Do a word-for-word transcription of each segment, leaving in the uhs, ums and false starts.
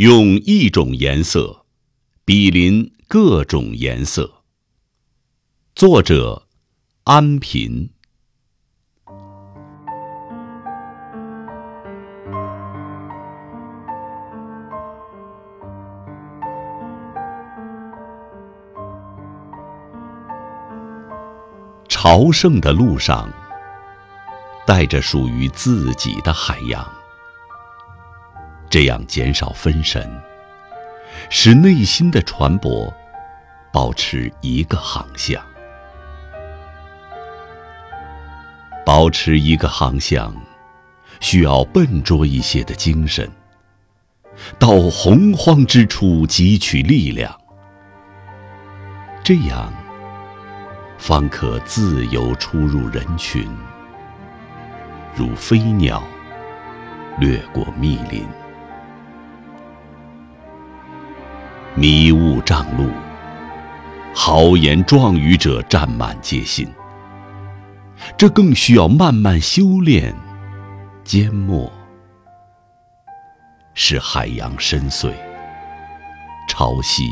用一种颜色，比邻各种颜色。作者安贫。朝圣的路上，带着属于自己的海洋，这样减少分神，使内心的船舶保持一个航向。保持一个航向，需要笨拙一些的精神，到洪荒之处汲取力量，这样方可自由出入人群，如飞鸟掠过密林。迷雾障路，豪言壮语者占满街心，这更需要慢慢修炼缄默，使海洋深邃潮汐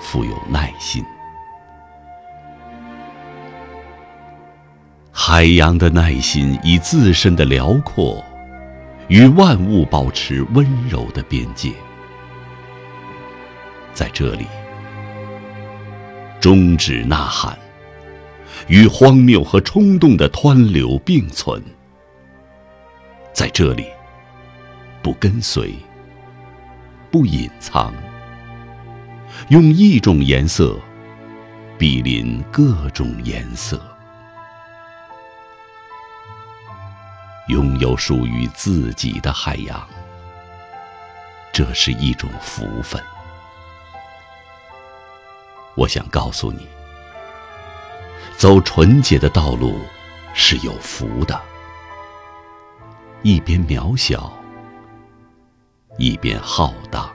富有耐心。海洋的耐心以自身的辽阔与万物保持温柔的边界。在这里，终止呐喊与荒谬和冲动的湍流并存。在这里，不跟随，不隐藏，用一种颜色比邻各种颜色。拥有属于自己的海洋，这是一种福分。我想告诉你，走纯洁的道路是有福的，一边渺小，一边浩荡。